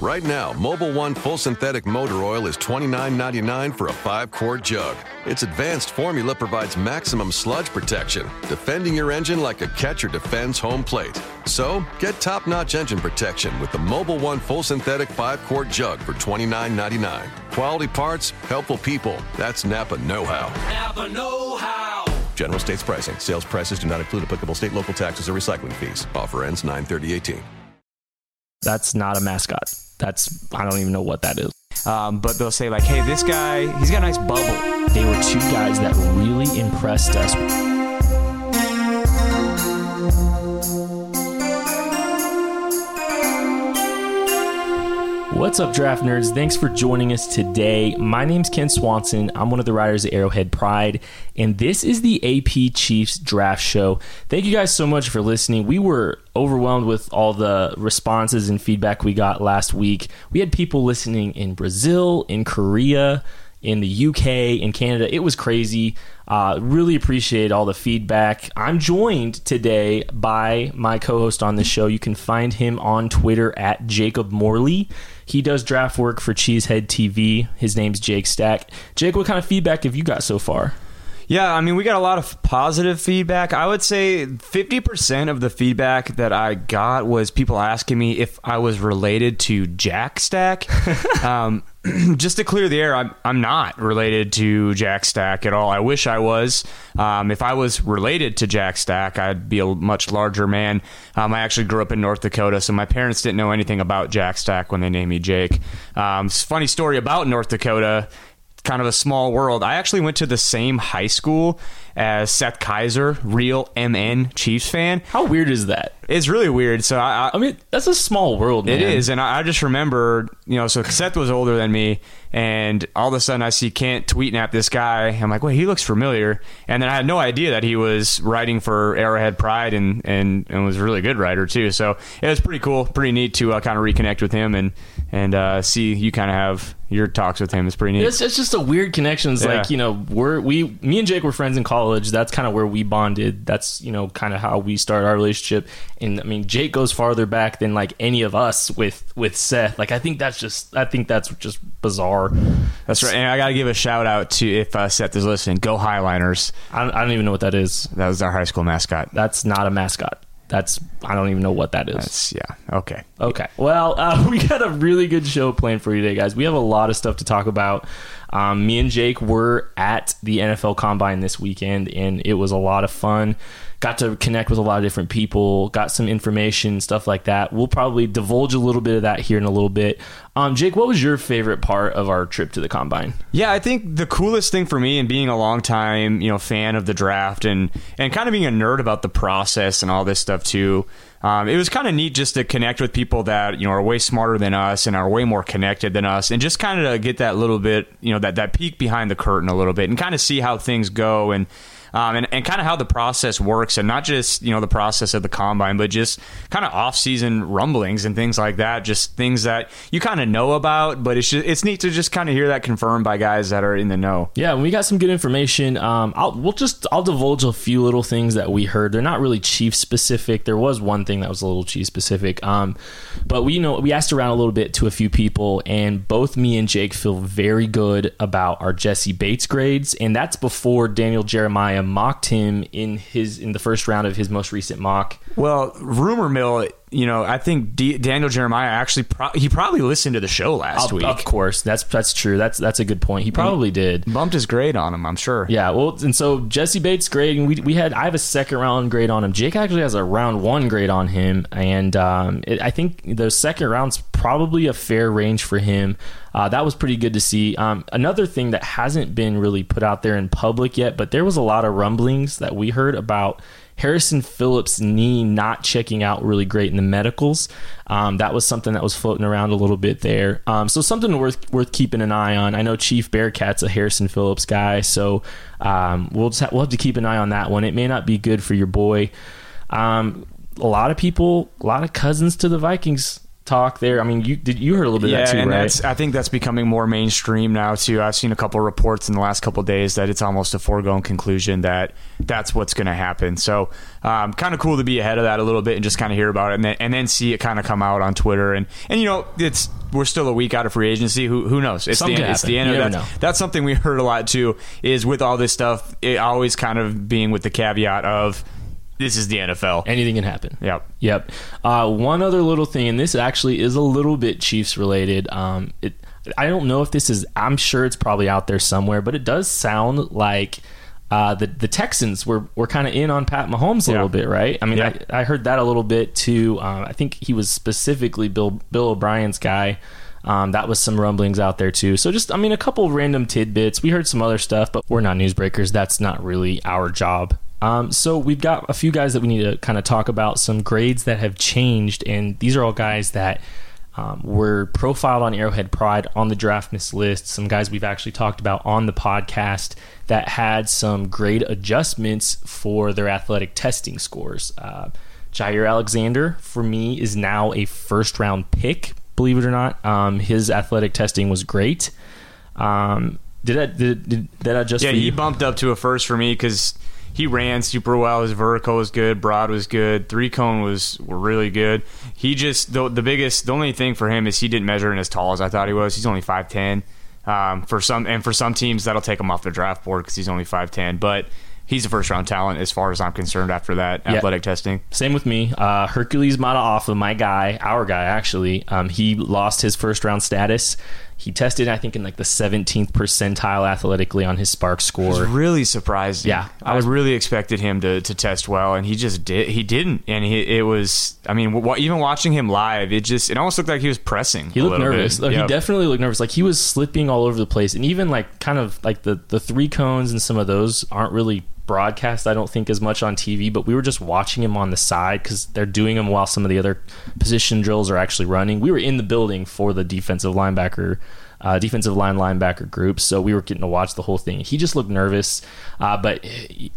Right now, Mobil 1 full synthetic motor oil is $29.99 for a 5-quart jug. Its advanced formula provides maximum sludge protection, defending your engine like a catcher defends home plate. So, get top-notch engine protection with the Mobil 1 full synthetic 5-quart jug for $29.99. Quality parts, helpful people. That's Napa know-how. Napa know-how. General states pricing. Sales prices do not include applicable state, local taxes, or recycling fees. Offer ends 9/30/18. That's not a mascot. I don't even know what that is. But they'll say like, hey, this guy, he's got a nice bubble. They were two guys that really impressed us. What's up, draft nerds? Thanks for joining us today. My name's Ken Swanson. I'm one of the writers at Arrowhead Pride, and this is the AP Chiefs Draft Show. Thank you guys so much for listening. We were overwhelmed with all the responses and feedback we got last week. We had people listening in Brazil, in Korea, in the UK, in Canada. It was crazy. Really appreciate all the feedback. I'm joined today by my co-host on the show. You can find him on Twitter at Jacob Morley. He does draft work for Cheesehead TV. His name's Jake Stack. Jake, what kind of feedback have you got so far? Yeah, I mean, we got a lot of positive feedback. I would say 50% of the feedback that I got was people asking me if I was related to Jack Stack. Just to clear the air, I'm not related to Jack Stack at all. I wish I was. If I was related to Jack Stack, I'd be a much larger man. I actually grew up in North Dakota, so my parents didn't know anything about Jack Stack when they named me Jake. Funny story about North Dakota, kind of a small world. I actually went to the same high school as Seth Kaiser, real MN Chiefs fan. How weird is that? It's really weird. So I mean, that's a small world, man. It is, and I just remember, you know, so Seth was older than me, and all of a sudden I see Kent tweeting at this guy. I'm like, wait, he looks familiar. And then I had no idea that he was writing for Arrowhead Pride and was a really good writer too. So it was pretty cool, pretty neat to kind of reconnect with him and see you kind of have your talks with him. It's pretty neat. It's just a weird connection. It's like, you know, me and Jake were friends in college. That's kind of where we bonded. That's, you know, kind of how we started our relationship. And I mean, Jake goes farther back than like any of us with Seth. Like, I think that's just bizarre. That's right. And I got to give a shout out to, if Seth is listening, go Highliners. I don't even know what that is. That was our high school mascot. That's not a mascot. I don't even know what that is. Okay. Well, we got a really good show planned for you today, guys. We have a lot of stuff to talk about. Me and Jake were at the NFL Combine this weekend, and it was a lot of fun. Got to connect with a lot of different people, got some information, stuff like that. We'll probably divulge a little bit of that here in a little bit. Jake, what was your favorite part of our trip to the Combine? Yeah, I think the coolest thing for me, and being a long time, you know, fan of the draft and kind of being a nerd about the process and all this stuff too. It was kind of neat just to connect with people that, you know, are way smarter than us and are way more connected than us, and just kind of get that little bit, you know, that peek behind the curtain a little bit and kind of see how things go and kind of how the process works, and not just, you know, the process of the Combine, but just kind of off-season rumblings and things like that, just things that you kind of know about, but it's neat to just kind of hear that confirmed by guys that are in the know. Yeah, we got some good information. I'll divulge a few little things that we heard. They're not really Chiefs-specific. There was one thing that was a little Chiefs-specific, but we asked around a little bit to a few people, and both me and Jake feel very good about our Jesse Bates grades, and that's before Daniel Jeremiah mocked him in the first round of his most recent mock. Well, rumor mill, you know, I think Daniel Jeremiah actually he probably listened to the show last week. Of course, that's true. That's a good point. He probably did. Bumped his grade on him, I'm sure. Yeah, well, and so Jesse Bates' grade, and I have a second round grade on him. Jake actually has a round 1 grade on him, and I think the second round's probably a fair range for him. That was pretty good to see. Another thing that hasn't been really put out there in public yet, but there was a lot of rumblings that we heard about Harrison Phillips' knee not checking out really great in the medicals. That was something that was floating around a little bit there. So something worth keeping an eye on. I know Chief Bearcat's a Harrison Phillips guy, so we'll have to keep an eye on that one. It may not be good for your boy. A lot of people, a lot of cousins to the Vikings talk there. I mean, you heard a little bit of that too, and right? I think that's becoming more mainstream now too. I've seen a couple of reports in the last couple of days that it's almost a foregone conclusion that that's what's going to happen. So kind of cool to be ahead of that a little bit and just kind of hear about it and then see it kind of come out on Twitter. And you know, we're still a week out of free agency. Who knows? It's the end. That's something we heard a lot too, is with all this stuff, it always kind of being with the caveat of, this is the NFL. Anything can happen. Yep. One other little thing, and this actually is a little bit Chiefs related. I don't know if this is, I'm sure it's probably out there somewhere, but it does sound like the Texans were kind of in on Pat Mahomes a little bit, right? I mean, I heard that a little bit too. I think he was specifically Bill O'Brien's guy. That was some rumblings out there too. So just, I mean, a couple of random tidbits. We heard some other stuff, but we're not newsbreakers. That's not really our job. So we've got a few guys that we need to kind of talk about, some grades that have changed, and these are all guys that were profiled on Arrowhead Pride on the draft miss list, some guys we've actually talked about on the podcast that had some grade adjustments for their athletic testing scores. Jair Alexander, for me, is now a first-round pick, believe it or not. His athletic testing was great. Did that adjust for you? Yeah, he bumped up to a first for me because he ran super well. His vertical was good. Broad was good. 3-cone were really good. He just, the only thing for him is he didn't measure in as tall as I thought he was. He's only 5'10". For some teams, that'll take him off the draft board because he's only 5'10". But he's a first-round talent as far as I'm concerned after that athletic testing. Same with me. Hercules Mata off of our guy, actually. He lost his first-round status. He tested, I think, in like the 17th percentile athletically on his Spark score. It was really surprising. Yeah. I really expected him to test well, and he just didn't. And even watching him live, it almost looked like he was pressing. He looked nervous. He definitely looked nervous. Like, he was slipping all over the place. And even like kind of like the 3-cones and some of those aren't really broadcast, I don't think, as much on TV, but we were just watching him on the side because they're doing him while some of the other position drills are actually running. We were in the building for the defensive line linebacker group, so we were getting to watch the whole thing. He just looked nervous, but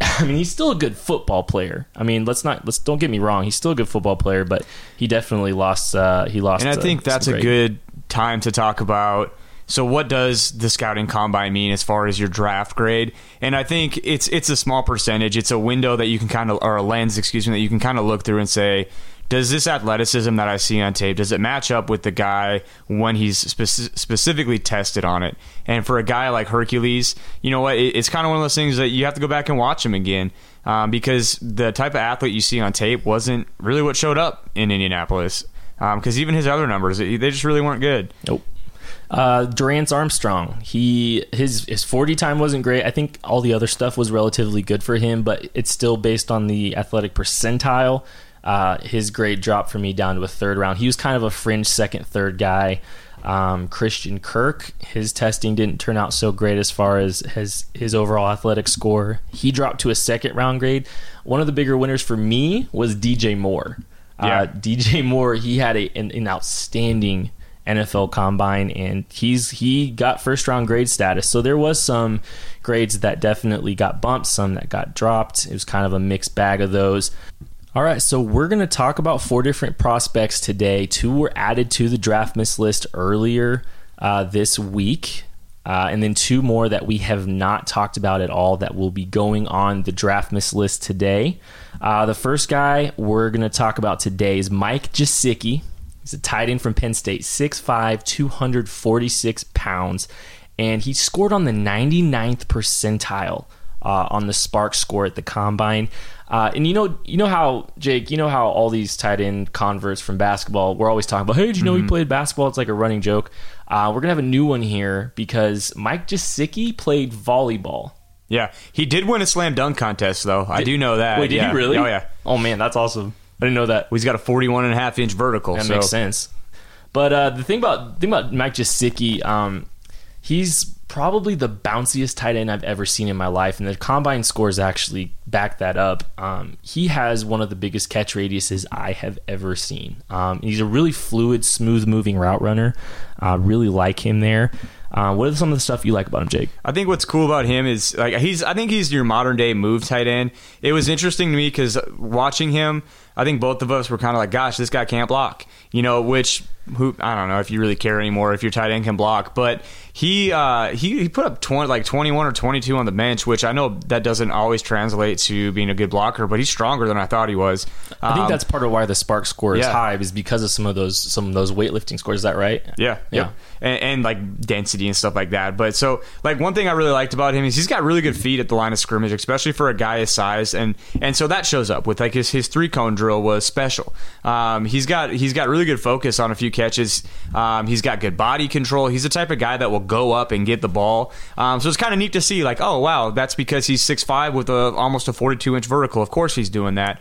I mean, he's still a good football player. I mean, don't get me wrong, he's still a good football player, but he definitely lost. And I think that's a good time to talk about. So what does the scouting combine mean as far as your draft grade? And I think it's a small percentage. It's a window that you can or a lens, excuse me, that you can kind of look through and say, does this athleticism that I see on tape, does it match up with the guy when he's specifically tested on it? And for a guy like Hercules, you know what? It's kind of one of those things that you have to go back and watch him again because the type of athlete you see on tape wasn't really what showed up in Indianapolis because even his other numbers, they just really weren't good. Nope. Durance Armstrong, his 40 time wasn't great. I think all the other stuff was relatively good for him, but it's still based on the athletic percentile. His grade dropped for me down to a third round. He was kind of a fringe second, third guy. Christian Kirk, his testing didn't turn out so great as far as his overall athletic score. He dropped to a second round grade. One of the bigger winners for me was DJ Moore. DJ Moore, he had an outstanding NFL Combine, and he got first round grade status. So there was some grades that definitely got bumped, some that got dropped. It was kind of a mixed bag of those. All right, so we're going to talk about 4 different prospects today. 2 were added to the draft miss list earlier this week, and then 2 more that we have not talked about at all that will be going on the draft miss list today. The first guy we're going to talk about today is Mike Gesicki. He's a tight end from Penn State, 6'5", 246 pounds, and he scored on the 99th percentile on the Spark score at the Combine. And you know how, Jake, you know how all these tight end converts from basketball, we're always talking about, hey, did you know he played basketball? It's like a running joke. We're going to have a new one here because Mike Gesicki played volleyball. Yeah, he did win a slam dunk contest, though. I do know that. Wait, did he really? Oh, yeah. Oh, man, that's awesome. I didn't know that. Well, he's got a 41.5-inch vertical. That makes sense. But the thing about Mike Gesicki, he's probably the bounciest tight end I've ever seen in my life, and the combine scores actually back that up. He has one of the biggest catch radiuses I have ever seen. He's a really fluid, smooth-moving route runner. Really like him there. What are some of the stuff you like about him, Jake? I think what's cool about him is I think he's your modern-day move tight end. It was interesting to me because watching him, I think both of us were kind of like, gosh, this guy can't block, you know, which I don't know if you really care anymore if your tight end can block. But he put up 21 or 22 on the bench, which I know that doesn't always translate to being a good blocker, but he's stronger than I thought he was. I think that's part of why the Spark score is high, is because of some of those weightlifting scores. Is that right? Yeah. And like density and stuff like that. But so like one thing I really liked about him is he's got really good feet at the line of scrimmage, especially for a guy his size, and so that shows up with like his three cone drill was special. He's got really good focus on a few catches. He's got good body control. He's the type of guy that will go up and get the ball. So it's kind of neat to see like, oh wow, that's because he's 6'5" with almost a 42-inch vertical. Of course he's doing that.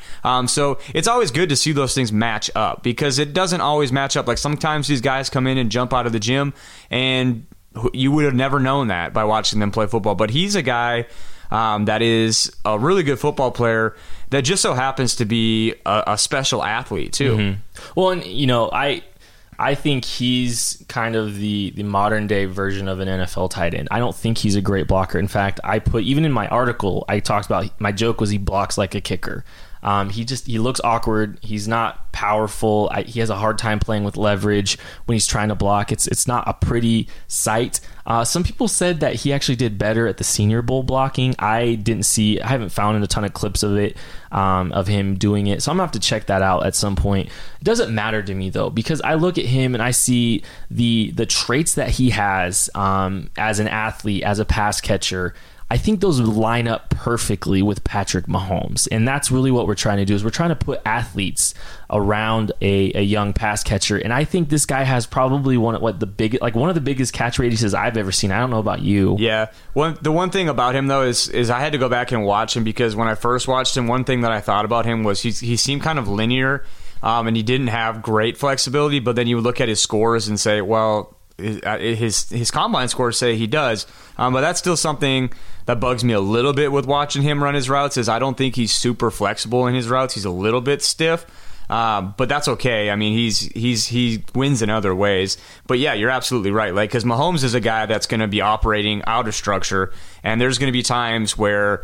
So it's always good to see those things match up, because it doesn't always match up. Like sometimes these guys come in and jump out of the gym, and you would have never known that by watching them play football. But he's a guy that is a really good football player that just so happens to be a special athlete too. Mm-hmm. Well, and you know, I think he's kind of the modern day version of an NFL tight end. I don't think he's a great blocker. In fact, even in my article, I talked about, my joke was he blocks like a kicker. He looks awkward. He's not powerful. He has a hard time playing with leverage when he's trying to block. It's not a pretty sight. Some people said that he actually did better at the Senior Bowl blocking. I haven't found a ton of clips of it, of him doing it. So I'm going to have to check that out at some point. It doesn't matter to me, though, because I look at him and I see the traits that he has as an athlete, as a pass catcher. I think those line up perfectly with Patrick Mahomes. And that's really what we're trying to do, is we're trying to put athletes around a young pass catcher. And I think this guy has probably one of the biggest catch radiuses I've ever seen. I don't know about you. Yeah. The one thing about him, though, is I had to go back and watch him, because when I first watched him, one thing that I thought about him was he seemed kind of linear, and he didn't have great flexibility. But then you would look at his scores and say, well, his combine scores say he does. But that's still something that bugs me a little bit with watching him run his routes, is I don't think he's super flexible in his routes. He's a little bit stiff, but that's okay. I mean, he wins in other ways. But yeah, you're absolutely right. Like, because Mahomes is a guy that's going to be operating out of structure, and there's going to be times where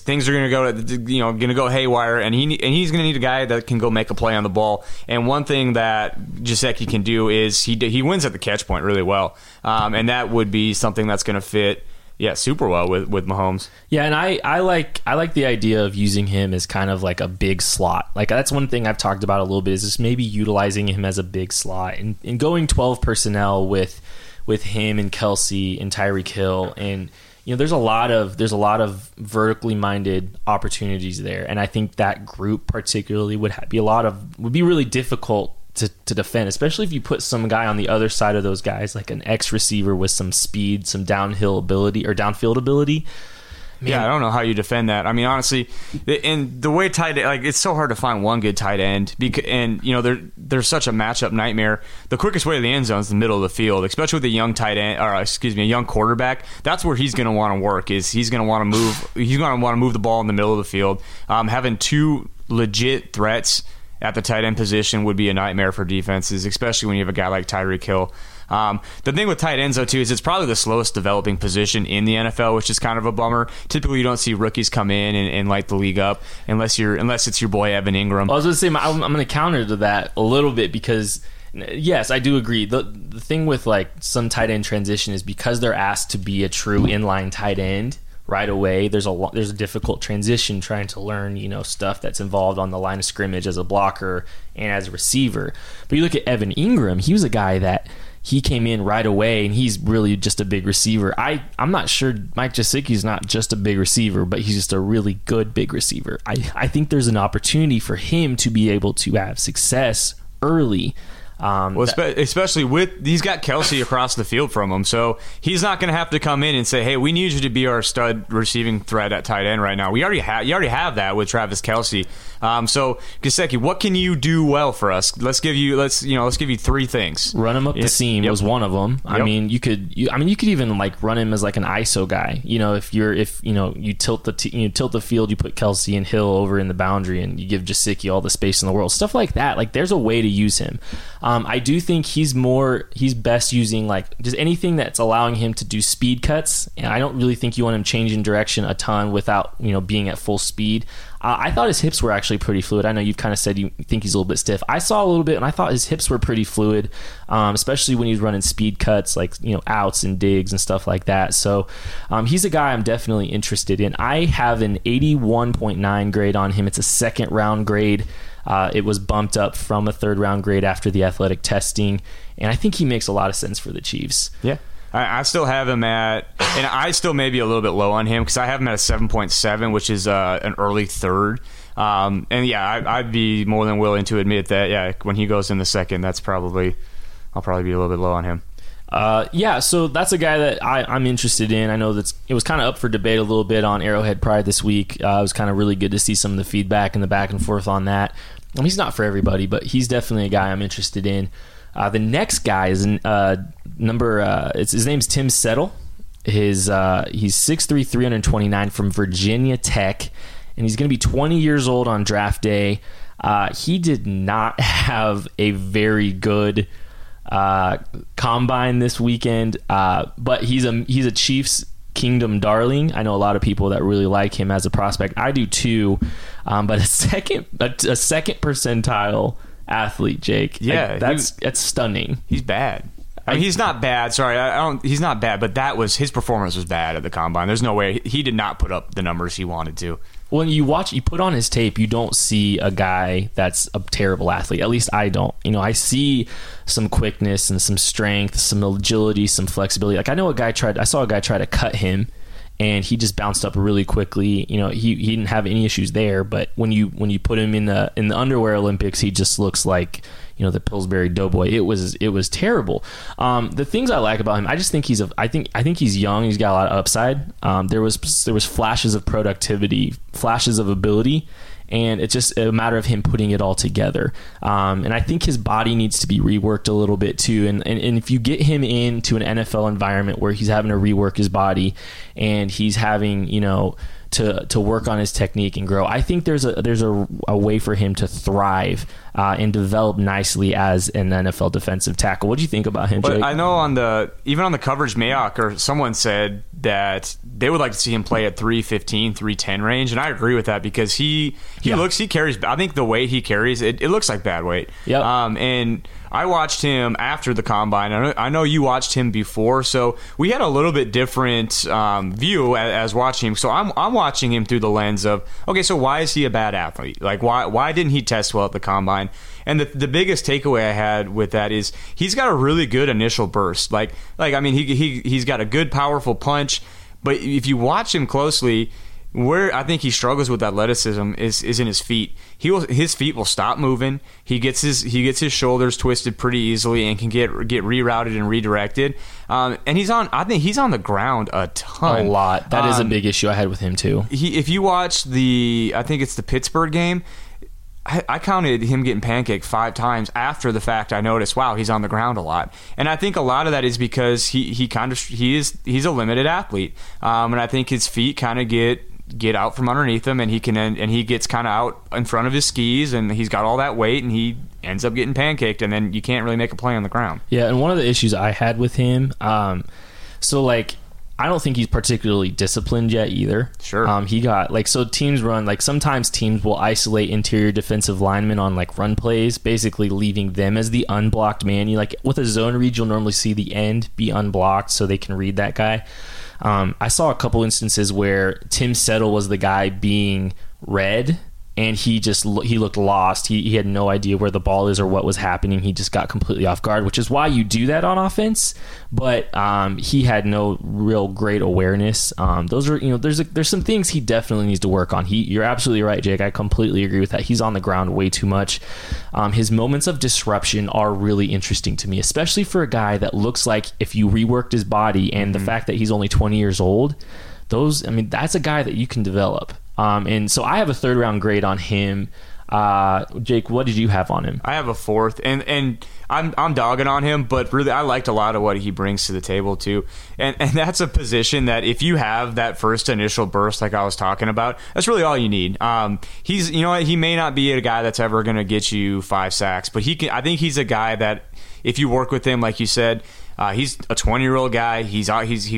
things are going to go haywire, and he's going to need a guy that can go make a play on the ball. And one thing that Gesicki can do is he wins at the catch point really well, and that would be something that's going to fit. Yeah, super well with Mahomes. Yeah, and I like the idea of using him as kind of like a big slot. Like, that's one thing I've talked about a little bit, is just maybe utilizing him as a big slot and going 12 personnel with him and Kelsey and Tyreek Hill, and you know, there's a lot of vertically minded opportunities there, and I think that group particularly would be really difficult to defend, especially if you put some guy on the other side of those guys, like an X receiver with some speed, some downfield ability. Man. Yeah, I don't know how you defend that. I mean, honestly, and the way tight end, like, it's so hard to find one good tight end, because, and you know, there's such a matchup nightmare. The quickest way to the end zone is the middle of the field, especially with a young tight end, or excuse me, a young quarterback. That's where he's going to want to work. He's going to want to move the ball in the middle of the field. Having two legit threats at the tight end position would be a nightmare for defenses, especially when you have a guy like Tyreek Hill. The thing with tight ends, though, too, is it's probably the slowest developing position in the NFL, which is kind of a bummer. Typically, you don't see rookies come in and light the league up unless it's your boy Evan Ingram. Well, I was going to say, I'm going to counter to that a little bit, because yes, I do agree. The thing with like some tight end transition is because they're asked to be a true inline tight end right away, there's a difficult transition trying to learn, you know, stuff that's involved on the line of scrimmage as a blocker and as a receiver. But you look at Evan Ingram, he was a guy that he came in right away, and he's really just a big receiver. I'm not sure Mike Gesicki's not just a big receiver, but he's just a really good big receiver. I think there's an opportunity for him to be able to have success early. Well, especially with, he's got Kelsey across the field from him, so he's not going to have to come in and say, hey, we need you to be our stud receiving threat at tight end right now. You already have that with Travis Kelsey. So Gesicki, what can you do well for us? Let's give you three things. Run him up the seam was one of them. I mean, you could even like run him as like an ISO guy. You know, if you tilt the field, you put Kelsey and Hill over in the boundary, and you give Gesicki all the space in the world. Stuff like that. Like, there's a way to use him. I do think he's best using like just anything that's allowing him to do speed cuts. And I don't really think you want him changing direction a ton without, you know, being at full speed. I thought his hips were actually pretty fluid. I know you've kind of said you think he's a little bit stiff. I saw a little bit, and I thought his hips were pretty fluid, especially when he was running speed cuts, like, you know, outs and digs and stuff like that. So he's a guy I'm definitely interested in. I have an 81.9 grade on him. It's a second round grade. It was bumped up from a third round grade after the athletic testing, and I think he makes a lot of sense for the Chiefs. Yeah. I still have him at, and I still may be a little bit low on him because I have him at a 7.7, which is an early third. I'd be more than willing to admit that, yeah, when he goes in the second, I'll probably be a little bit low on him. So that's a guy that I'm interested in. I know it was kind of up for debate a little bit on Arrowhead Pride this week. It was kind of really good to see some of the feedback and the back and forth on that. I mean, he's not for everybody, but he's definitely a guy I'm interested in. The next guy is his name's Tim Settle. He's 6'3", 329 from Virginia Tech, and he's going to be 20 years old on draft day. He did not have a very good combine this weekend, but he's a Chiefs Kingdom darling. I know a lot of people that really like him as a prospect. I do too, but a second percentile athlete, Jake. Yeah, like, that's stunning. He's bad. I mean, he's not bad. Sorry, he's not bad. But his performance was bad at the combine. There's no way he did not put up the numbers he wanted to. When you put on his tape, you don't see a guy that's a terrible athlete. At least I don't. You know, I see some quickness and some strength, some agility, some flexibility. Like, I saw a guy try to cut him, and he just bounced up really quickly. You know, he didn't have any issues there. But when you put him in the underwear Olympics, he just looks like, you know, the Pillsbury Doughboy. It was terrible. The things I like about him, I just think I think he's young. He's got a lot of upside. There was flashes of productivity, flashes of ability, and it's just a matter of him putting it all together. And I think his body needs to be reworked a little bit too. And if you get him into an NFL environment where he's having to rework his body and he's having, you know, to work on his technique and grow, I think there's a way for him to thrive and develop nicely as an NFL defensive tackle. What do you think about him, Jake? But I know even on the coverage, Mayock or someone said that they would like to see him play at 315, 310 range, and I agree with that because he carries. I think the weight he carries, it looks like bad weight. Yep. And I watched him after the combine. I know you watched him before, so we had a little bit different view as watching him. So I'm watching him through the lens of, okay, so why is he a bad athlete? Like, why didn't he test well at the combine? And the biggest takeaway I had with that is he's got a really good initial burst. Like I mean, he's got a good powerful punch, but if you watch him closely, where I think he struggles with athleticism is in his feet. His feet will stop moving. He gets his shoulders twisted pretty easily and can get rerouted and redirected. And I think he's on the ground a ton. A lot. That is a big issue I had with him too. If you watch I think it's the Pittsburgh game, I counted him getting pancaked 5 times after the fact. I noticed, wow, he's on the ground a lot, and I think a lot of that is because he's a limited athlete, and I think his feet kind of get out from underneath him, and he gets kind of out in front of his skis, and he's got all that weight, and he ends up getting pancaked, and then you can't really make a play on the ground. Yeah, and one of the issues I had with him, I don't think he's particularly disciplined yet either. Sure. Sometimes teams will isolate interior defensive linemen on like run plays, basically leaving them as the unblocked man. You like with a zone read, you'll normally see the end be unblocked so they can read that guy. I saw a couple instances where Tim Settle was the guy being read and he looked lost. He had no idea where the ball is or what was happening. He just got completely off guard, which is why you do that on offense. But he had no real great awareness. Those are, you know, there's some things he definitely needs to work on. You're absolutely right, Jake. I completely agree with that. He's on the ground way too much. His moments of disruption are really interesting to me, especially for a guy that looks like if you reworked his body and the fact that he's only 20 years old. That's a guy that you can develop. And so I have a 3rd round grade on him. Jake, what did you have on him? I have a 4th, and I'm dogging on him, but really I liked a lot of what he brings to the table too. And that's a position that if you have that first initial burst, like I was talking about, that's really all you need. He's, you know, he may not be a guy that's ever going to get you 5 sacks, but he can. I think he's a guy that if you work with him, like you said. He's a 20-year-old guy. He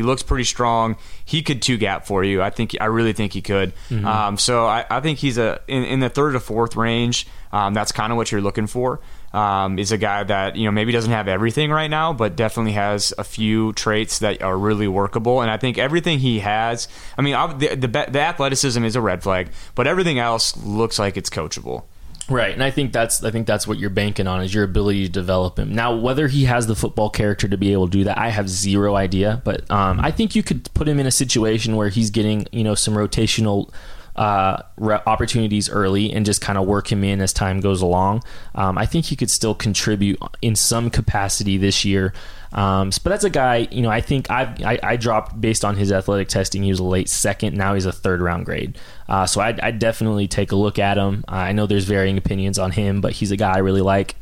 looks pretty strong. He could 2-gap for you. I really think he could. Mm-hmm. So I think he's in the 3rd to 4th range. That's kind of what you're looking for. Is a guy that, you know, maybe doesn't have everything right now, but definitely has a few traits that are really workable. And I think everything he has. I mean, the athleticism is a red flag, but everything else looks like it's coachable. Right, and I think that's what you're banking on, is your ability to develop him. Now, whether he has the football character to be able to do that, I have zero idea. But I think you could put him in a situation where he's getting, you know, some rotational opportunities early and just kind of work him in as time goes along. I think he could still contribute in some capacity this year. But that's a guy, you know, I think I dropped based on his athletic testing. He was a late 2nd. Now he's a 3rd round grade. So I'd definitely take a look at him. I know there's varying opinions on him, but he's a guy I really like.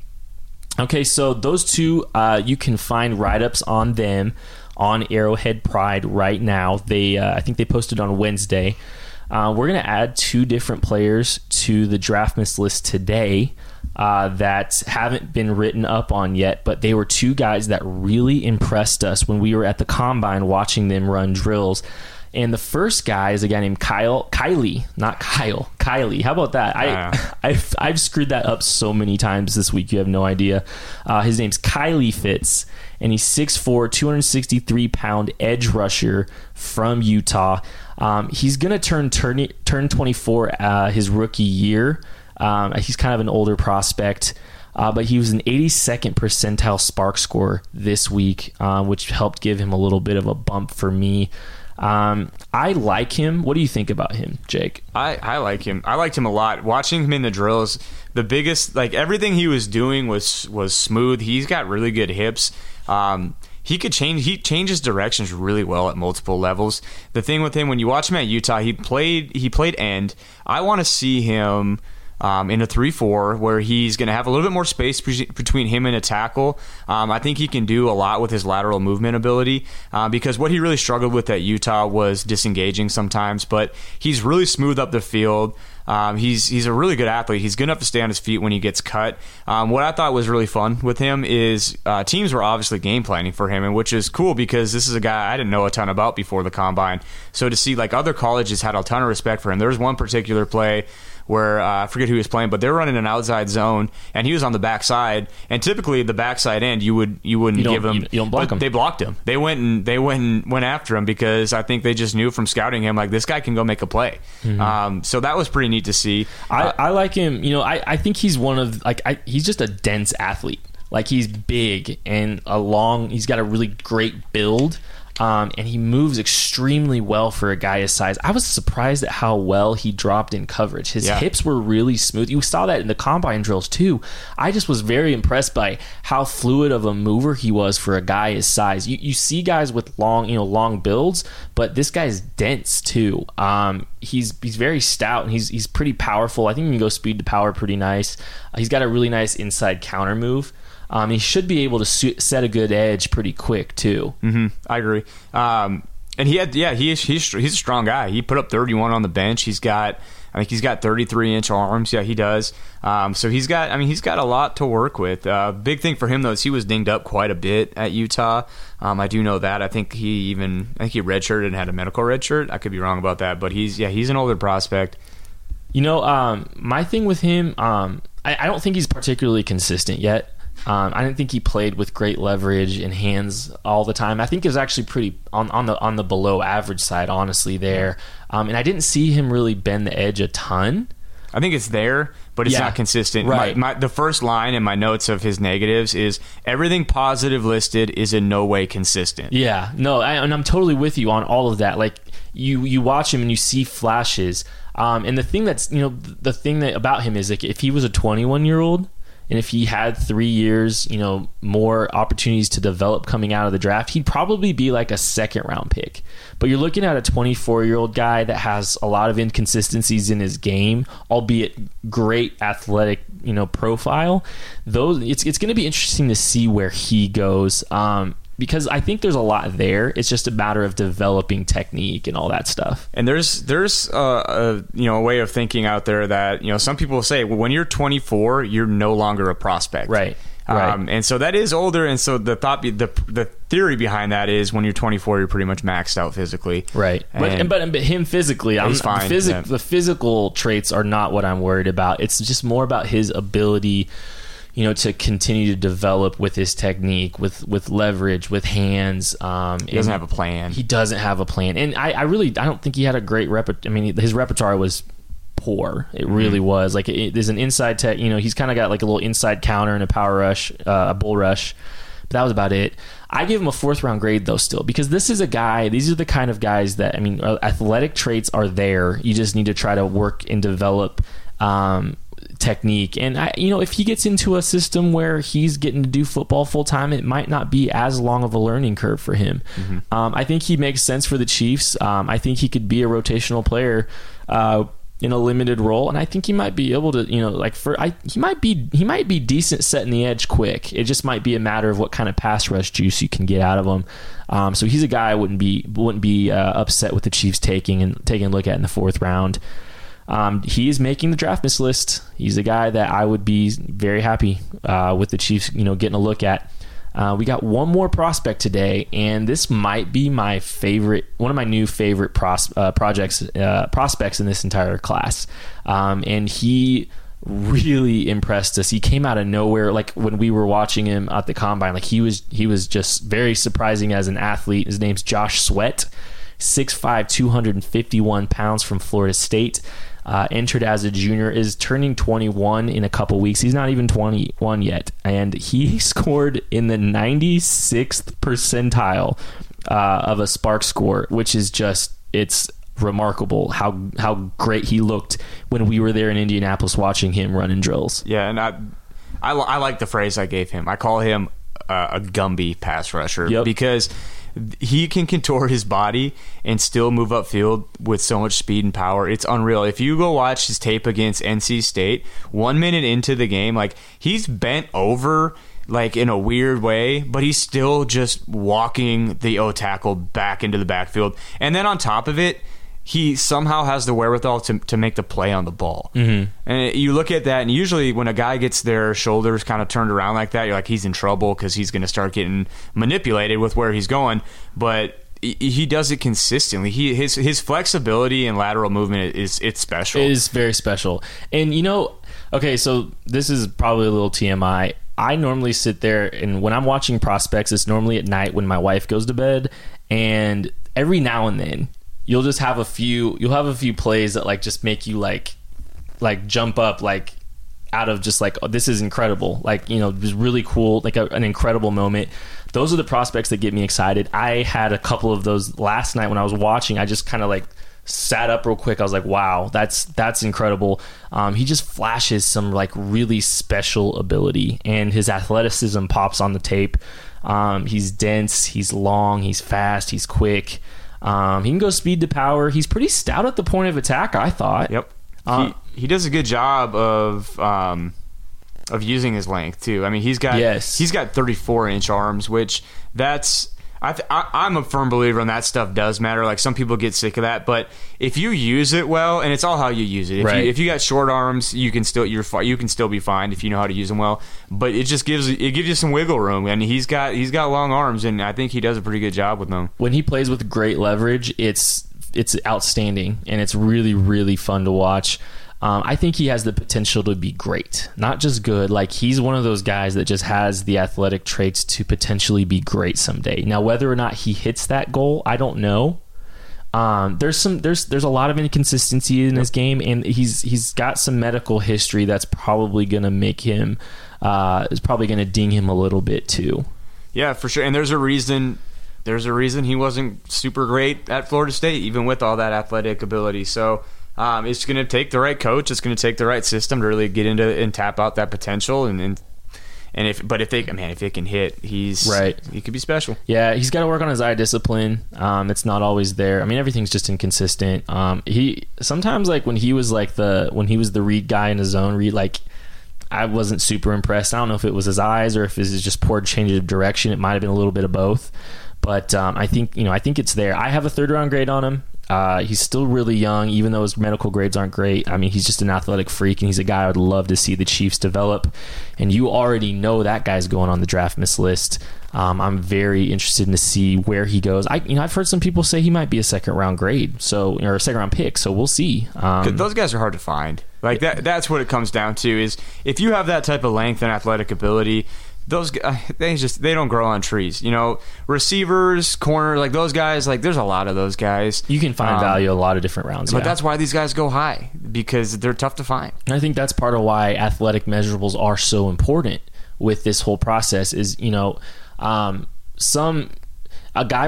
Okay, so those two, you can find write-ups on them on Arrowhead Pride right now. They I think they posted on Wednesday. We're going to add 2 different players to the draft miss list today. That haven't been written up on yet, but they were 2 guys that really impressed us when we were at the Combine watching them run drills. And the first guy is a guy named Kylie. How about that? I've screwed that up so many times this week. You have no idea. His name's Kylie Fitz, and he's 6'4", 263-pound edge rusher from Utah. He's going to turn 24 his rookie year. He's kind of an older prospect, but he was an 82nd percentile spark scorer this week, which helped give him a little bit of a bump for me. I like him. What do you think about him, Jake? I like him. I liked him a lot. Watching him in the drills, the biggest, like, everything he was doing was smooth. He's got really good hips. He changes directions really well at multiple levels. The thing with him, when you watch him at Utah, he played end. I want to see him in a 3-4 where he's going to have a little bit more space between him and a tackle. I think he can do a lot with his lateral movement ability because what he really struggled with at Utah was disengaging sometimes, but he's really smooth up the field. He's a really good athlete. He's good enough to stay on his feet when he gets cut. What I thought was really fun with him is teams were obviously game planning for him, and which is cool because this is a guy I didn't know a ton about before the Combine. So to see, like, other colleges had a ton of respect for him. There was one particular play where I forget who he was playing, but they're running an outside zone, and he was on the backside. And typically, the backside end, you wouldn't give him. They blocked him. They went after him because I think they just knew from scouting him, like, this guy can go make a play. Mm-hmm. So that was pretty neat to see. I like him. You know, I think he's one of, like, he's just a dense athlete. Like, he's big and he's got a really great build. And he moves extremely well for a guy his size. I was surprised at how well he dropped in coverage. His hips were really smooth. You saw that in the Combine drills, too. I just was very impressed by how fluid of a mover he was for a guy his size. You see guys with long builds, but this guy's dense, too. He's very stout, and he's pretty powerful. I think he can go speed to power pretty nice. He's got a really nice inside counter move. He should be able to set a good edge pretty quick too. Mm-hmm. I agree. And he's a strong guy. He put up 31 on the bench. I think he's got 33-inch arms. Yeah, he does. So he's got a lot to work with. Big thing for him though is he was dinged up quite a bit at Utah. I do know that. I think he redshirted and had a medical redshirt. I could be wrong about that, but he's an older prospect. You know, my thing with him, I don't think he's particularly consistent yet. I didn't think he played with great leverage and hands all the time. I think it was actually pretty on the below average side, honestly, there. And I didn't see him really bend the edge a ton. I think it's there, but it's not consistent. Right. The first line in my notes of his negatives is everything positive listed is in no way consistent. Yeah, no, and I'm totally with you on all of that. Like you watch him and you see flashes. And the thing that's, the thing that about him is like if he was a 21-year-old and if he had 3 years, more opportunities to develop coming out of the draft, he'd probably be like a second-round pick. But you're looking at a 24-year-old guy that has a lot of inconsistencies in his game, albeit great athletic, profile. Those it's going to be interesting to see where he goes. Because I think there's a lot there. It's just a matter of developing technique and all that stuff. And there's a way of thinking out there that some people say, well, when you're 24, you're no longer a prospect, right? And so that is older. And so the theory behind that is when you're 24, you're pretty much maxed out physically, right? But him physically, he's fine. The physical traits are not what I'm worried about. It's just more about his ability. To continue to develop with his technique, with leverage, with hands. He doesn't have a plan. And I don't think he had a great repertoire. I mean, his repertoire was poor. It really was. Like, there's an inside tech. He's kind of got like a little inside counter and a power rush, a bull rush. But that was about it. I give him a 4th round grade, though, still, because this is a guy, these are the kind of guys that, athletic traits are there. You just need to try to work and develop technique. And if he gets into a system where he's getting to do football full time, it might not be as long of a learning curve for him. Mm-hmm. I think he makes sense for the Chiefs. I think he could be a rotational player in a limited role, and I think he might be able to, he might be decent setting the edge quick. It just might be a matter of what kind of pass rush juice you can get out of him. So he's a guy I wouldn't be upset with the Chiefs taking a look at in the 4th round. He is making the draft miss list. He's a guy that I would be very happy with the Chiefs, getting a look at. We got one more prospect today, and this might be my favorite, one of my new favorite prospects in this entire class. And he really impressed us. He came out of nowhere. Like when we were watching him at the combine, like he was just very surprising as an athlete. His name's Josh Sweat, 6'5", 251 pounds from Florida State. Entered as a junior, is turning 21 in a couple weeks. He's not even 21 yet, and he scored in the 96th percentile of a Spark score, which is just, it's remarkable how great he looked when we were there in Indianapolis watching him running drills. Yeah, and I like the phrase I gave him. I call him a Gumby pass rusher. Yep. Because he can contort his body and still move upfield with so much speed and power. It's unreal. If you go watch his tape against NC State, 1 minute into the game, like he's bent over like in a weird way, but he's still just walking the O tackle back into the backfield. And then on top of it, he somehow has the wherewithal to make the play on the ball. Mm-hmm. And you look at that, and usually when a guy gets their shoulders kind of turned around like that, you're like, he's in trouble because he's going to start getting manipulated with where he's going. But he does it consistently. His flexibility and lateral movement it's special. It is very special. And, okay, so this is probably a little TMI. I normally sit there, and when I'm watching prospects, it's normally at night when my wife goes to bed. And every now and then, you'll just have a few plays that like just make you like jump up like out of just like, oh, this is incredible, like just really cool, like an incredible moment. Those are the prospects that get me excited. I had a couple of those last night when I was watching. I just kind of like sat up real quick. I was like, wow, that's incredible. He just flashes some like really special ability, and his athleticism pops on the tape. He's dense, he's long, he's fast, he's quick. He can go speed to power. He's pretty stout at the point of attack, I thought. Yep. He does a good job of using his length too. I mean, he's got 34-inch arms, which that's. I'm a firm believer in that stuff does matter. Like some people get sick of that, but if you use it well, and it's all how you use it. If you got short arms, you can still be fine if you know how to use them well. But it just gives you some wiggle room, and he's got long arms, and I think he does a pretty good job with them. When he plays with great leverage, it's outstanding, and it's really really fun to watch. I think he has the potential to be great, not just good. Like he's one of those guys that just has the athletic traits to potentially be great someday. Now, whether or not he hits that goal, I don't know. There's a lot of inconsistency in his game, and he's got some medical history that's probably going to make him is probably going to ding him a little bit too. Yeah, for sure. And there's a reason he wasn't super great at Florida State, even with all that athletic ability. So it's going to take the right coach. It's going to take the right system to really get into and tap out that potential. And if they can hit, he's right. He could be special. Yeah, he's got to work on his eye discipline. It's not always there. I mean, everything's just inconsistent. He sometimes, like when he was the read guy in his zone read, like I wasn't super impressed. I don't know if it was his eyes or if it was just poor change of direction. It might have been a little bit of both. But I think it's there. I have a third-round grade on him. He's still really young, even though his medical grades aren't great. I mean, he's just an athletic freak, and he's a guy I would love to see the Chiefs develop. And you already know that guy's going on the draft miss list. I'm very interested to see where he goes. I've heard some people say he might be a second-round grade, or a second-round pick. So we'll see. Those guys are hard to find. Like that's what it comes down to is if you have that type of length and athletic ability. Those guys, they don't grow on trees. You know, receivers, corner, like those guys, like there's a lot of those guys. You can find value a lot of different rounds. But that's why these guys go high, because they're tough to find. And I think that's part of why athletic measurables are so important with this whole process is, a guy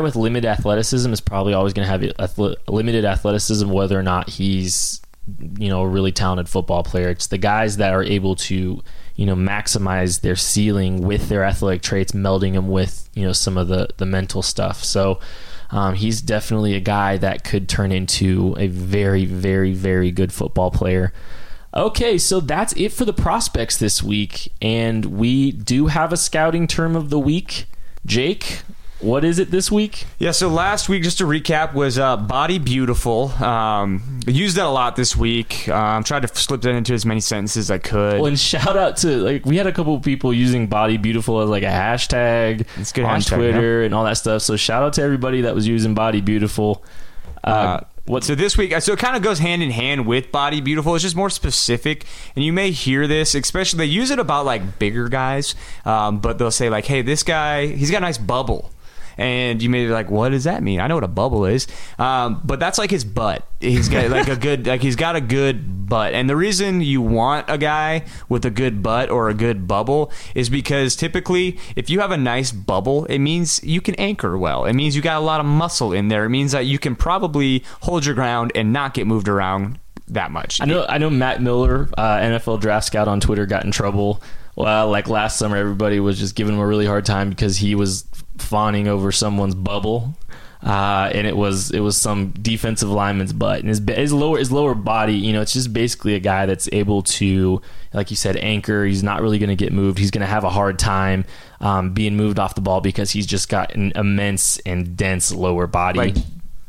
with limited athleticism is probably always going to have limited athleticism, whether or not he's, a really talented football player. It's the guys that are able to maximize their ceiling with their athletic traits, melding them with, some of the mental stuff. So he's definitely a guy that could turn into a very, very, very good football player. Okay, so that's it for the prospects this week. And we do have a scouting term of the week. Jake, what is it this week? Yeah, so last week, just to recap, was Body Beautiful. Used that a lot this week. Tried to slip that into as many sentences as I could. Well, and shout out to, we had a couple of people using Body Beautiful as, a hashtag on hashtag, Twitter and all that stuff. So shout out to everybody that was using Body Beautiful. So this week, so it kind of goes hand in hand with Body Beautiful. It's just more specific, and you may hear this, especially they use it about, bigger guys, but they'll say, hey, this guy, he's got a nice bubble. And you may be like, what does that mean? I know what a bubble is. But that's his butt. He's got he's got a good butt. And the reason you want a guy with a good butt or a good bubble is because typically if you have a nice bubble, it means you can anchor well. It means you got a lot of muscle in there. It means that you can probably hold your ground and not get moved around that much. I know Matt Miller, NFL draft scout on Twitter, got in trouble. Well, last summer, everybody was just giving him a really hard time because he was fawning over someone's bubble, and it was some defensive lineman's butt, and his lower body. It's just basically a guy that's able to, like you said, anchor. He's not really going to get moved. He's going to have a hard time being moved off the ball because he's just got an immense and dense lower body.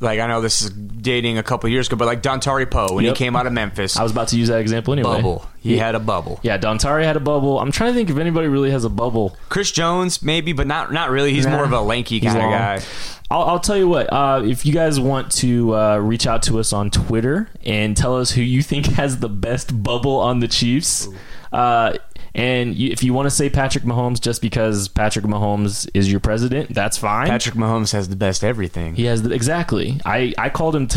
I know this is dating a couple years ago, but Dontari Poe when he came out of Memphis. I was about to use that example anyway. Bubble. He had a bubble. Yeah, Dontari had a bubble. I'm trying to think if anybody really has a bubble. Chris Jones, maybe, but not really. He's more of a lanky kind of guy. I'll tell you what, if you guys want to reach out to us on Twitter and tell us who you think has the best bubble on the Chiefs. And if you want to say Patrick Mahomes just because Patrick Mahomes is your president, that's fine. Patrick Mahomes has the best everything. He has exactly. I called him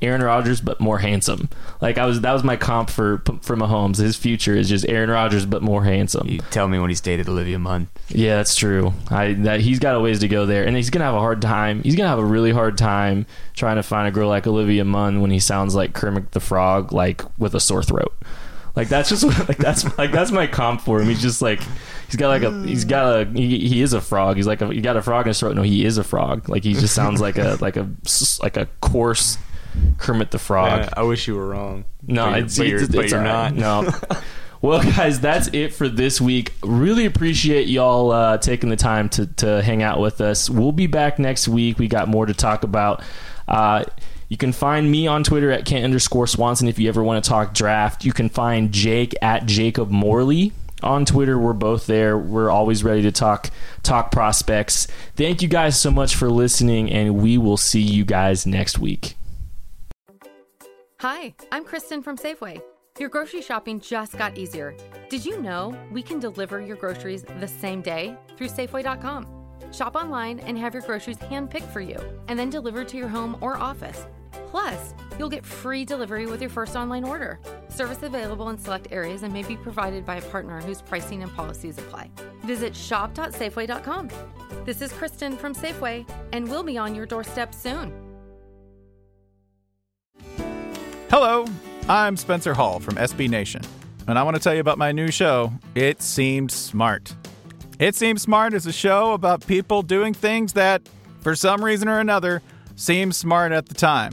Aaron Rodgers, but more handsome. That was my comp for Mahomes. His future is just Aaron Rodgers, but more handsome. You tell me when he's dated Olivia Munn. Yeah, that's true. He's got a ways to go there, and he's gonna have a hard time. He's gonna have a really hard time trying to find a girl like Olivia Munn when he sounds like Kermit the Frog, with a sore throat. That's my comp for him. He's just he is a frog. He's you got a frog in his throat. No, he is a frog. He just sounds like a coarse Kermit the Frog. Man, I wish you were wrong. No, but you're not. No. Well, guys, that's it for this week. Really appreciate y'all taking the time to hang out with us. We'll be back next week. We got more to talk about. You can find me on Twitter at Kent_Swanson if you ever want to talk draft. You can find Jake at Jacob Morley on Twitter. We're both there. We're always ready to talk prospects. Thank you guys so much for listening, and we will see you guys next week. Hi, I'm Kristen from Safeway. Your grocery shopping just got easier. Did you know we can deliver your groceries the same day through Safeway.com? Shop online and have your groceries hand-picked for you and then delivered to your home or office. Plus, you'll get free delivery with your first online order. Service available in select areas and may be provided by a partner whose pricing and policies apply. Visit shop.safeway.com. This is Kristen from Safeway, and we'll be on your doorstep soon. Hello, I'm Spencer Hall from SB Nation, and I want to tell you about my new show, It Seems Smart. It Seems Smart is a show about people doing things that, for some reason or another, seem smart at the time.